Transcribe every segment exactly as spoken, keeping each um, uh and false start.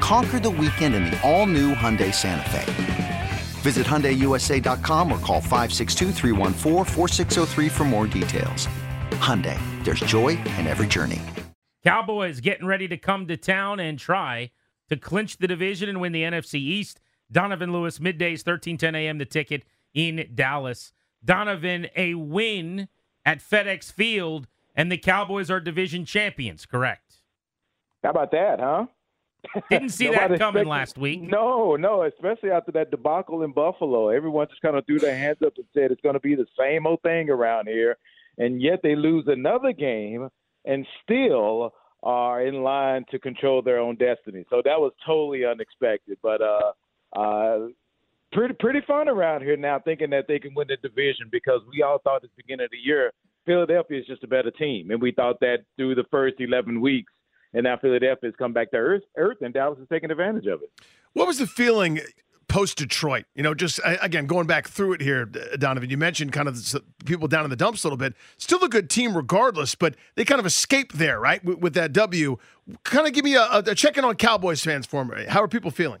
Conquer the weekend in the all-new Hyundai Santa Fe. Visit Hyundai U S A dot com or call five six two, three one four, four six zero three for more details. Hyundai, there's joy in every journey. Cowboys getting ready to come to town and try to clinch the division and win the N F C East. Donovan Lewis, middays, thirteen ten a.m., the ticket in Dallas. Donovan, a win at FedEx Field, and the Cowboys are division champions, correct? How about that, huh? Didn't see that coming last week. No, no, especially after that debacle in Buffalo. Everyone just kind of threw their hands up and said it's going to be the same old thing around here. And yet they lose another game and still are in line to control their own destiny. So that was totally unexpected. But uh, uh, pretty pretty fun around here now, thinking that they can win the division, because we all thought at the beginning of the year Philadelphia is just a better team. And we thought that through the first eleven weeks. And now Philadelphia's come back to earth, earth, and Dallas is taking advantage of it. What was the feeling post-Detroit? You know, just, again, going back through it here, Donovan, you mentioned kind of people down in the dumps a little bit. Still a good team regardless, but they kind of escaped there, right, with, with that W. Kind of give me a, a check-in on Cowboys fans for me. How are people feeling?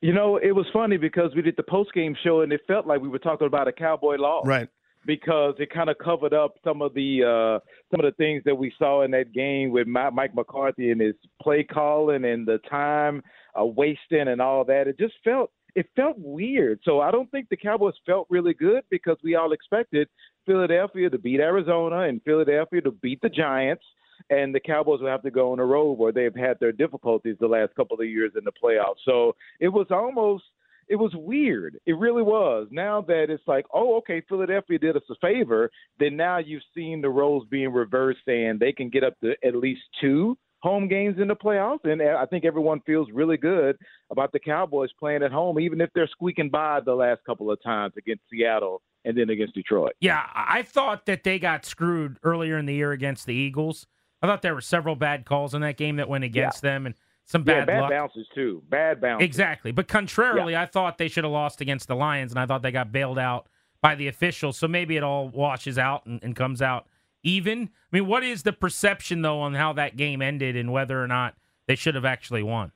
You know, it was funny because we did the post-game show, and it felt like we were talking about a Cowboy loss. Right. Because it kind of covered up some of the uh, some of the things that we saw in that game with Mike McCarthy and his play calling and the time uh, wasting and all that. It just felt it felt weird. So I don't think the Cowboys felt really good, because we all expected Philadelphia to beat Arizona and Philadelphia to beat the Giants, and the Cowboys will have to go on a road where they've had their difficulties the last couple of years in the playoffs. So it was almost. It was weird. It really was. Now that it's like, oh, okay, Philadelphia did us a favor, then now you've seen the roles being reversed and they can get up to at least two home games in the playoffs. And I think everyone feels really good about the Cowboys playing at home, even if they're squeaking by the last couple of times against Seattle and then against Detroit. Yeah, I thought that they got screwed earlier in the year against the Eagles. I thought there were several bad calls in that game that went against yeah. them. And Some bad, yeah, bad luck. bounces, too. Bad bounces. Exactly. But contrarily, yeah. I thought they should have lost against the Lions, and I thought they got bailed out by the officials. So maybe it all washes out and, and comes out even. I mean, what is the perception, though, on how that game ended and whether or not they should have actually won?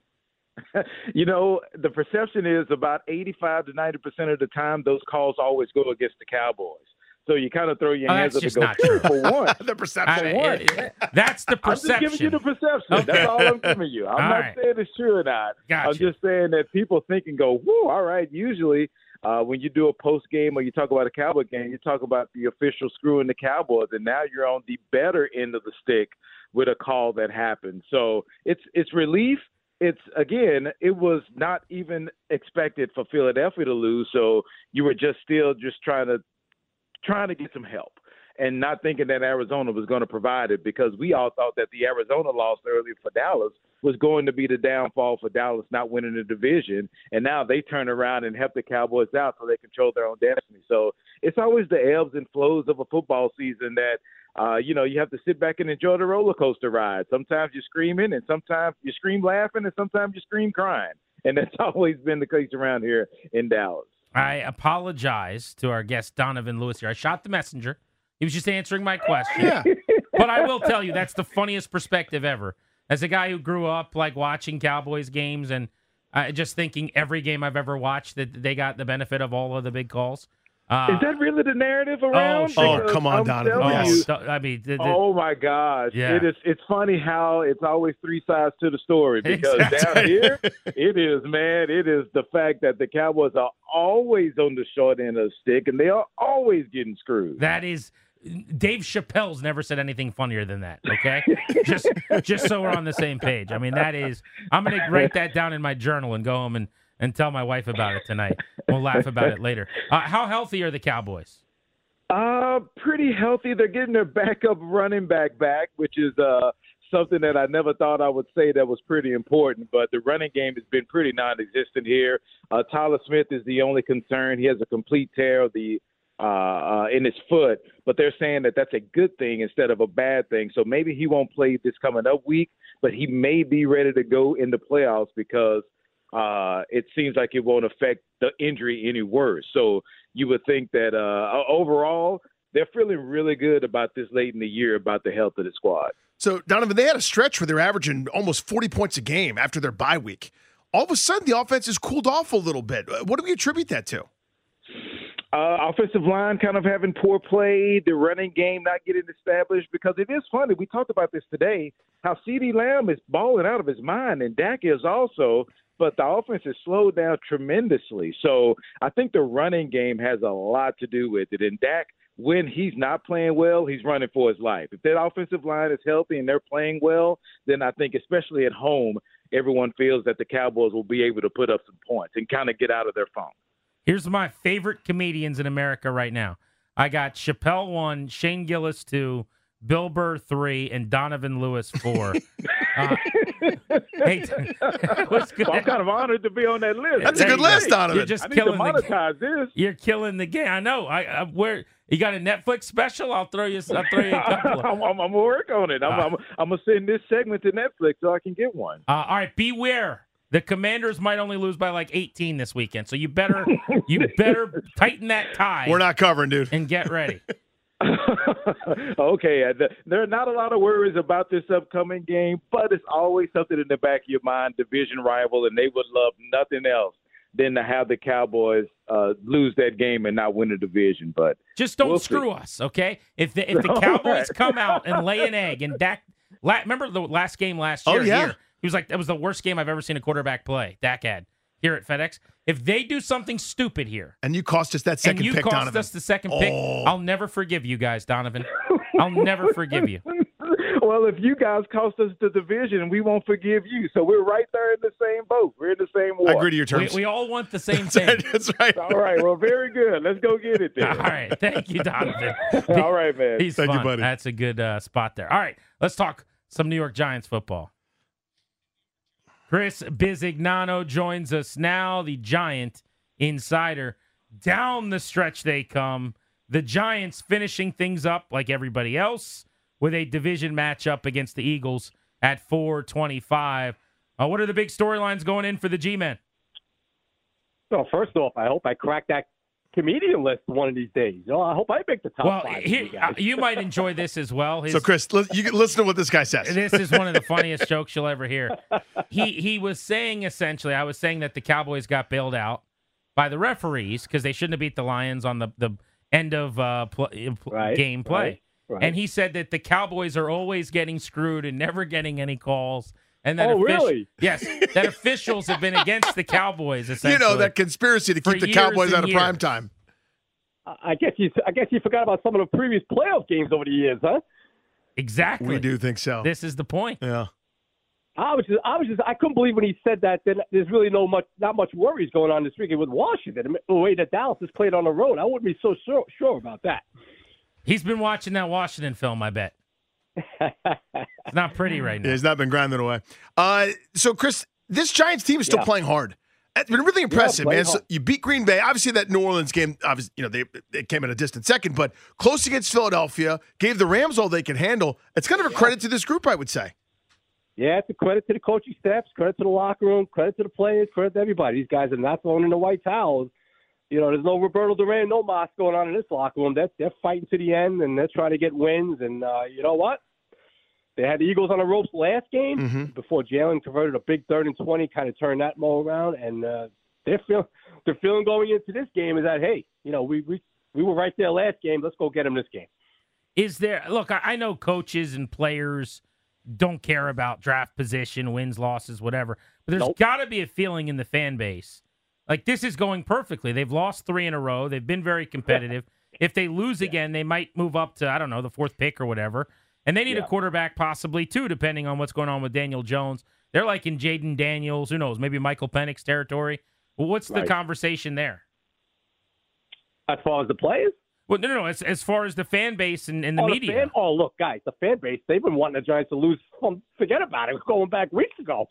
You know, the perception is about eighty-five to ninety percent of the time, those calls always go against the Cowboys. So you kind of throw your oh, hands up and go, two for one. the perception. I, one. It, it, that's the perception. I'm just giving you the perception. Okay. That's all I'm giving you. I'm all not right. saying it's true or not. Gotcha. I'm just saying that people think and go, whoo, all right. Usually uh, when you do a post-game or you talk about a Cowboy game, you talk about the official screwing the Cowboys, and now you're on the better end of the stick with a call that happened. So it's it's relief. It's, again, it was not even expected for Philadelphia to lose, so you were just still just trying to, trying to get some help and not thinking that Arizona was going to provide it, because we all thought that the Arizona loss earlier for Dallas was going to be the downfall for Dallas not winning the division. And now they turn around and help the Cowboys out so they control their own destiny. So it's always the ebbs and flows of a football season that, uh, you know, you have to sit back and enjoy the roller coaster ride. Sometimes you're screaming, and sometimes you scream laughing, and sometimes you scream crying. And that's always been the case around here in Dallas. I apologize to our guest, Donovan Lewis, here. I shot the messenger. He was just answering my question. Yeah. But I will tell you, that's the funniest perspective ever. As a guy who grew up like watching Cowboys games and uh, just thinking every game I've ever watched that they got the benefit of all of the big calls. Uh, Is that really the narrative around? Oh, oh come on, I'm Donovan. Oh, yes. I mean, the, the, oh my gosh, yeah. it is. It's funny how it's always three sides to the story, because exactly. down here, it is, man. It is the fact that the Cowboys are always on the short end of the stick, and they are always getting screwed. That is Dave Chappelle's never said anything funnier than that, okay? just just so we're on the same page. I mean, that is – I'm going to write that down in my journal and go home and, and tell my wife about it tonight. We'll laugh about it later. Uh, how healthy are the Cowboys? Uh, pretty healthy. They're getting their backup running back back, which is uh, something that I never thought I would say that was pretty important. But the running game has been pretty non-existent here. Uh, Tyler Smith is the only concern. He has a complete tear of the – Uh, uh, in his foot, but they're saying that that's a good thing instead of a bad thing. So maybe he won't play this coming up week, but he may be ready to go in the playoffs because uh, it seems like it won't affect the injury any worse. So you would think that uh, overall they're feeling really good about this late in the year about the health of the squad. So, Donovan, they had a stretch where they're averaging almost forty points a game after their bye week. All of a sudden, the offense has cooled off a little bit. What do we attribute that to? Uh, offensive line kind of having poor play, the running game not getting established, because it is funny. We talked about this today, how CeeDee Lamb is balling out of his mind, and Dak is also, but the offense has slowed down tremendously. So I think the running game has a lot to do with it. And Dak, when he's not playing well, he's running for his life. If that offensive line is healthy and they're playing well, then I think especially at home, everyone feels that the Cowboys will be able to put up some points and kind of get out of their funk. Here's my favorite comedians in America right now. I got Chappelle one, Shane Gillis two, Bill Burr three, and Donovan Lewis four. uh, hey, what's good? Well, I'm kind of honored to be on that list. That's there a good list, go. Donovan. You're just I need killing to monetize this. You're killing the game. I know. I, I where you got a Netflix special? I'll throw you. I'll throw you a couple. I'm, I'm, I'm gonna work on it. I'm, uh, I'm, I'm gonna send this segment to Netflix so I can get one. Uh, all right. Beware. The Commanders might only lose by like eighteen this weekend, so you better you better tighten that tie. We're not covering, dude. And get ready. Okay, there are not a lot of worries about this upcoming game, but it's always something in the back of your mind, division rival, and they would love nothing else than to have the Cowboys uh, lose that game and not win the division. But just don't we'll screw see. us, okay? If the if the Cowboys come out and lay an egg, and Dak, remember the last game last year? Oh, yeah. Here, he was like, that was the worst game I've ever seen a quarterback play, Dak had, here at FedEx. If they do something stupid here. And you cost us that second pick, Donovan. And you cost Donovan. us the second oh. pick. I'll never forgive you guys, Donovan. I'll never forgive you. Well, if you guys cost us the division, we won't forgive you. So we're right there in the same boat. We're in the same war. I agree to your terms. We, we all want the same thing. That's right. All right. Well, very good. Let's go get it then. All right. Thank you, Donovan. All right, man. He's Thank fun. you, buddy. That's a good uh, spot there. All right. Let's talk some New York Giants football. Chris Bizignano joins us now, the Giant Insider. Down the stretch they come. The Giants finishing things up like everybody else with a division matchup against the Eagles at four twenty-five. Uh, what are the big storylines going in for the G-Men? Well, first off, I hope I crack that comedian list one of these days. You know, I hope I make the top well, five. He, you, uh, you might enjoy this as well. His, so, Chris, you can listen to what this guy says. This is one of the funniest jokes you'll ever hear. He he was saying essentially, I was saying that the Cowboys got bailed out by the referees because they shouldn't have beat the Lions on the, the end of uh, play, right, game play. Right, right. And he said that the Cowboys are always getting screwed and never getting any calls. And that oh, offic- really? Yes, that officials have been against the Cowboys, essentially. You know, that conspiracy to keep the Cowboys out of years. prime time. I guess you I guess you forgot about some of the previous playoff games over the years, huh? Exactly. We do think so. This is the point. Yeah. I was just, I was just, I couldn't believe when he said that. Then there's really no much, not much worries going on this weekend with Washington. The way that Dallas is played on the road, I wouldn't be so sure, sure about that. He's been watching that Washington film, I bet. It's not pretty right now. It's not been grinding away. Uh, so, Chris, this Giants team is still yeah. playing hard. It's been really impressive, yeah, man. So you beat Green Bay. Obviously, that New Orleans game, obviously, you know, they, they came in a distant second, but close against Philadelphia, gave the Rams all they could handle. It's kind of a yeah. credit to this group, I would say. Yeah, it's a credit to the coaching staffs, credit to the locker room, credit to the players, credit to everybody. These guys are not thrown in the white towels. You know, there's no Roberto Duran, no Moss going on in this locker room. They're, they're fighting to the end, and they're trying to get wins. And uh, you know what? They had the Eagles on the ropes last game mm-hmm. before Jalen converted a big third and twenty, kind of turned that mo around. And uh, they're feel, they're feeling going into this game is that, hey, you know, we, we, we were right there last game. Let's go get them this game. Is there – look, I know coaches and players don't care about draft position, wins, losses, whatever. But there's nope. got to be a feeling in the fan base. Like, this is going perfectly. They've lost three in a row. They've been very competitive. If they lose yeah. again, they might move up to, I don't know, the fourth pick or whatever. And they need yeah. a quarterback possibly, too, depending on what's going on with Daniel Jones. They're like in Jaden Daniels, who knows, maybe Michael Penix territory. Well, what's the right. conversation there? As far as the players? Well, no, no, no. As, as far as the fan base and, and the oh, media. The fan, oh, look, guys, the fan base, they've been wanting the Giants to lose. Well, forget about it. It was going back weeks ago.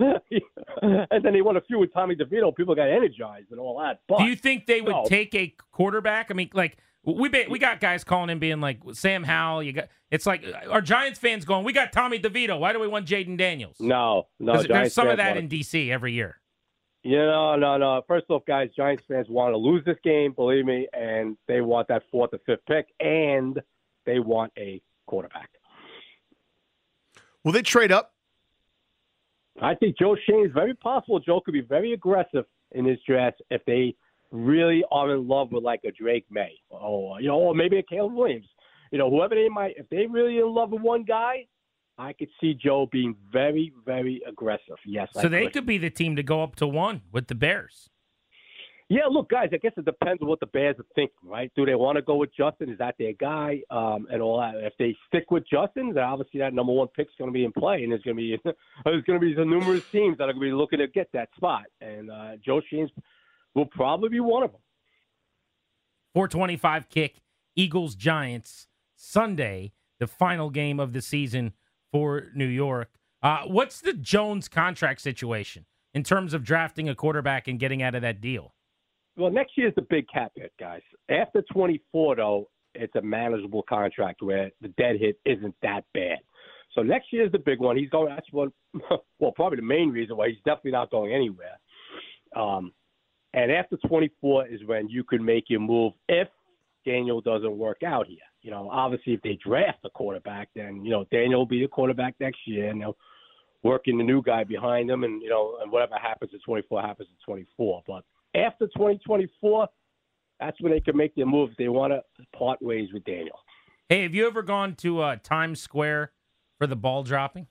And then they won a few with Tommy DeVito. People got energized and all that. But, do you think they would no. take a quarterback? I mean, like, we be, we got guys calling in being like, Sam Howell. You got, it's like, our Giants fans going, we got Tommy DeVito. Why do we want Jaden Daniels? No, no. There's some of that in D C every year. Yeah, no, no, no. First off, guys, Giants fans want to lose this game, believe me, and they want that fourth or fifth pick, and they want a quarterback. Will they trade up? I think Joe Shane is very possible. Joe could be very aggressive in his draft if they really are in love with like a Drake May, or you know, or maybe a Caleb Williams. You know, whoever they might, if they really in love with one guy. I could see Joe being very, very aggressive. Yes. So I they could. could be the team to go up to one with the Bears. Yeah, look, guys, I guess it depends on what the Bears are thinking, right? Do they want to go with Justin? Is that their guy? Um, and all that. If they stick with Justin, then obviously that number one pick is going to be in play, and there's going to be there's going to be some numerous teams that are going to be looking to get that spot. And uh, Joe Shane will probably be one of them. four twenty-five kick, Eagles-Giants, Sunday, the final game of the season for New York. Uh, what's the Jones contract situation in terms of drafting a quarterback and getting out of that deal? Well, next year is the big cap hit, guys. After twenty-four, though, it's a manageable contract where the dead hit isn't that bad. So next year is the big one. He's going, that's one, well, probably the main reason why he's definitely not going anywhere. Um, and after twenty-four is when you can make your move if Daniel doesn't work out here. You know, obviously, if they draft a quarterback, then, you know, Daniel will be the quarterback next year, and they'll work in the new guy behind him, and, you know, and whatever happens at twenty-four happens at twenty-four. But after twenty twenty-four, that's when they can make their move if they want to part ways with Daniel. Hey, have you ever gone to uh, Times Square for the ball dropping?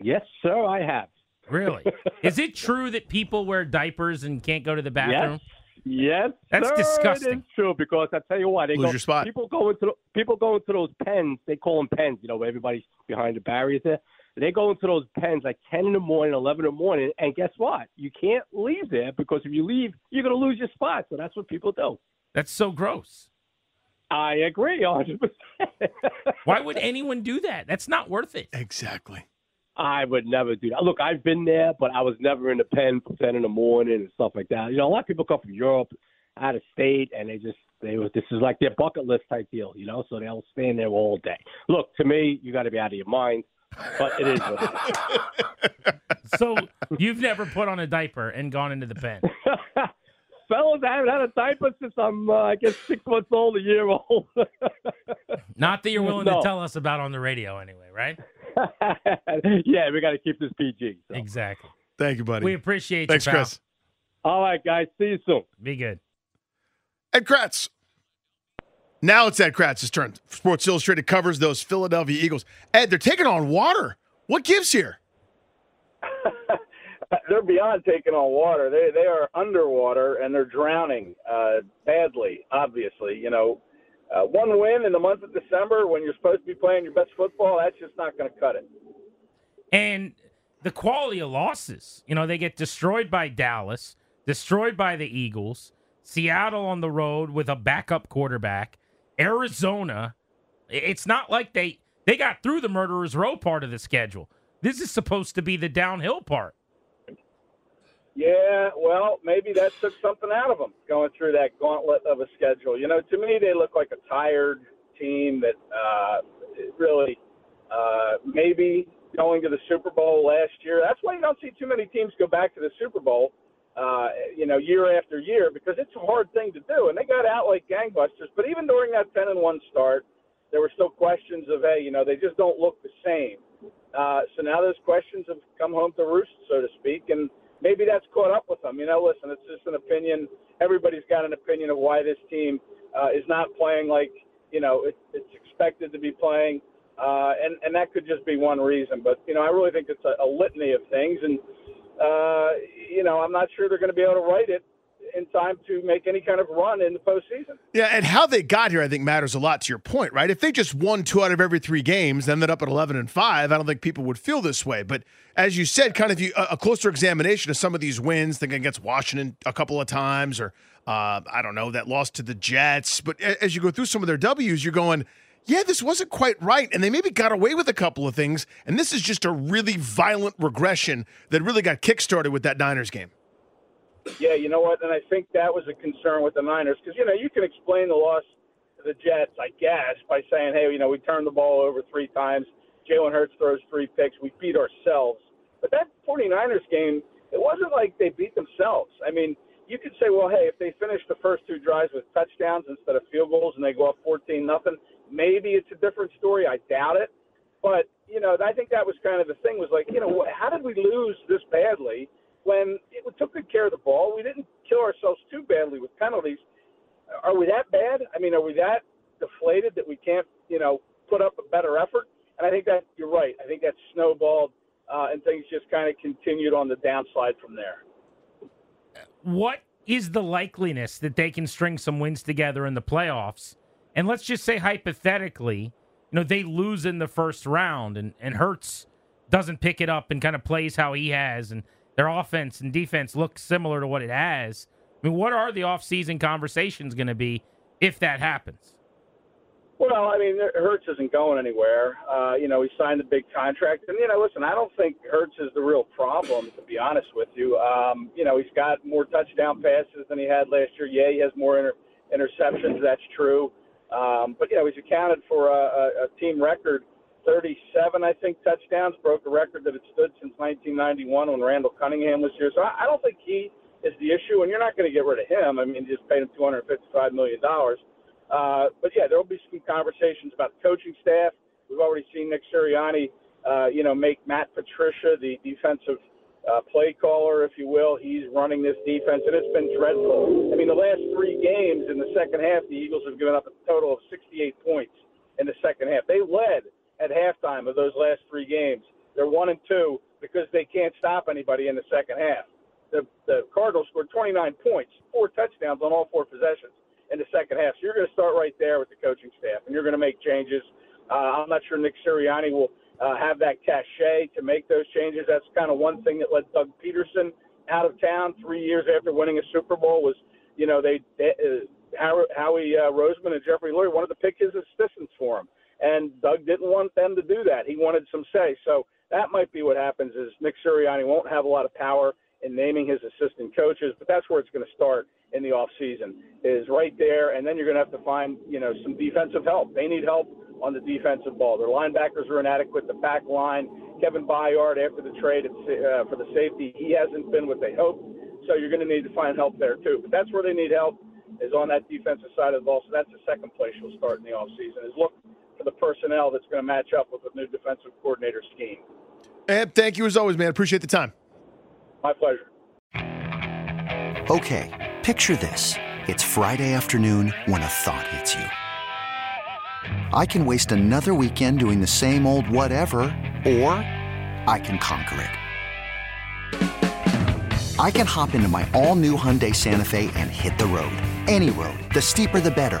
Yes, sir, I have. Really? Is it true that people wear diapers and can't go to the bathroom? Yes. Yes, that's sir, disgusting. It's true because I tell you what, they go, people go into people go into those pens. They call them pens, you know, where everybody's behind the barriers there. They go into those pens like ten in the morning, eleven in the morning, and guess what? You can't leave there because if you leave, you're going to lose your spot. So that's what people do. That's so gross. I agree, one hundred percent. Why would anyone do that? That's not worth it. Exactly. I would never do that. Look, I've been there, but I was never in the pen for ten in the morning and stuff like that. You know, a lot of people come from Europe, out of state, and they just, they were, this is like their bucket list type deal, you know, so they'll stand there all day. Look, to me, you got to be out of your mind, but it is what it is. So you've never put on a diaper and gone into the pen? Fellas, I haven't had a diaper since I'm, uh, I guess, six months old, a year old. Not that you're willing no. to tell us about on the radio anyway, right? Yeah, we got to keep this P G. So. Exactly. Thank you, buddy. We appreciate Thanks, you, pal. Chris. All right, guys. See you soon. Be good. Ed Kratz. Now it's Ed Kratz's turn. Sports Illustrated covers those Philadelphia Eagles. Ed, they're taking on water. What gives here? They're beyond taking on water. They they are underwater, and they're drowning uh, badly, obviously. You know, Uh, one win in the month of December when you're supposed to be playing your best football, that's just not going to cut it. And the quality of losses. You know, they get destroyed by Dallas, destroyed by the Eagles, Seattle on the road with a backup quarterback, Arizona. It's not like they, they got through the Murderers Row part of the schedule. This is supposed to be the downhill part. Yeah, well, maybe that took something out of them going through that gauntlet of a schedule. You know, to me, they look like a tired team that uh, really uh, maybe going to the Super Bowl last year. That's why you don't see too many teams go back to the Super Bowl, uh, you know, year after year because it's a hard thing to do. And they got out like gangbusters. But even during that ten and one start, there were still questions of, hey, you know, they just don't look the same. Uh, so now those questions have come home to roost, so to speak, and maybe that's caught up with them. You know, listen, it's just an opinion. Everybody's got an opinion of why this team uh, is not playing like, you know, it, it's expected to be playing. Uh, and, and that could just be one reason. But, you know, I really think it's a, a litany of things. And, uh, you know, I'm not sure they're going to be able to write it in time to make any kind of run in the postseason. Yeah, and how they got here, I think, matters a lot to your point, right? If they just won two out of every three games, ended up at eleven and five, I don't think people would feel this way. But as you said, kind of you, a closer examination of some of these wins, thinking against Washington a couple of times, or uh, I don't know, that loss to the Jets. But as you go through some of their W's, you're going, yeah, this wasn't quite right, and they maybe got away with a couple of things, and this is just a really violent regression that really got kickstarted with that Niners game. Yeah, you know what, and I think that was a concern with the Niners because, you know, you can explain the loss to the Jets, I guess, by saying, hey, you know, we turned the ball over three times, Jalen Hurts throws three picks, we beat ourselves. But that 49ers game, it wasn't like they beat themselves. I mean, you could say, well, hey, if they finish the first two drives with touchdowns instead of field goals and they go up fourteen nothing, maybe it's a different story. I doubt it. But, you know, I think that was kind of the thing was like, you know, how did we lose this badly when it took good care of the ball? We didn't kill ourselves too badly with penalties. Are we that bad? I mean, are we that deflated that we can't, you know, put up a better effort? And I think that you're right. I think that snowballed uh, and things just kind of continued on the downslide from there. What is the likeliness that they can string some wins together in the playoffs? And let's just say hypothetically, you know, they lose in the first round and, and Hurts doesn't pick it up and kind of plays how he has, and their offense and defense looks similar to what it has. I mean, what are the offseason conversations going to be if that happens? Well, I mean, Hurts isn't going anywhere. Uh, you know, he signed a big contract. And, you know, listen, I don't think Hurts is the real problem, to be honest with you. Um, you know, he's got more touchdown passes than he had last year. Yeah, he has more inter- interceptions. That's true. Um, but, you know, he's accounted for a, a, a team record, thirty-seven, I think, touchdowns, broke a record that had stood since nineteen ninety-one when Randall Cunningham was here. So I, I don't think he is the issue, and you're not going to get rid of him. I mean, you just paid him two hundred fifty-five million dollars. Uh, but, yeah, there will be some conversations about the coaching staff. We've already seen Nick Sirianni, uh, you know, make Matt Patricia the defensive uh, play caller, if you will. He's running this defense, and it's been dreadful. I mean, the last three games in the second half, the Eagles have given up a total of sixty-eight points in the second half. They led at halftime of those last three games. They're one and two because they can't stop anybody in the second half. The, the Cardinals scored twenty-nine points, four touchdowns on all four possessions in the second half. So you're going to start right there with the coaching staff, and you're going to make changes. Uh, I'm not sure Nick Sirianni will uh, have that cachet to make those changes. That's kind of one thing that let Doug Peterson out of town three years after winning a Super Bowl was, you know, they, they uh, Howie uh, Roseman and Jeffrey Lurie wanted to pick his assistants for him. And Doug didn't want them to do that. He wanted some say. So that might be what happens is Nick Sirianni won't have a lot of power in naming his assistant coaches, but that's where it's going to start in the offseason is right there. And then you're going to have to find, you know, some defensive help. They need help on the defensive ball. Their linebackers are inadequate. The back line, Kevin Bayard, after the trade uh, for the safety, he hasn't been what they hoped. So you're going to need to find help there too. But that's where they need help is on that defensive side of the ball. So that's the second place you'll start in the offseason is look for the personnel that's going to match up with the new defensive coordinator scheme. And thank you as always, man. Appreciate the time. My pleasure. Okay, picture this. It's Friday afternoon when a thought hits you. I can waste another weekend doing the same old whatever, or I can conquer it. I can hop into my all-new Hyundai Santa Fe and hit the road. Any road. The steeper, the better.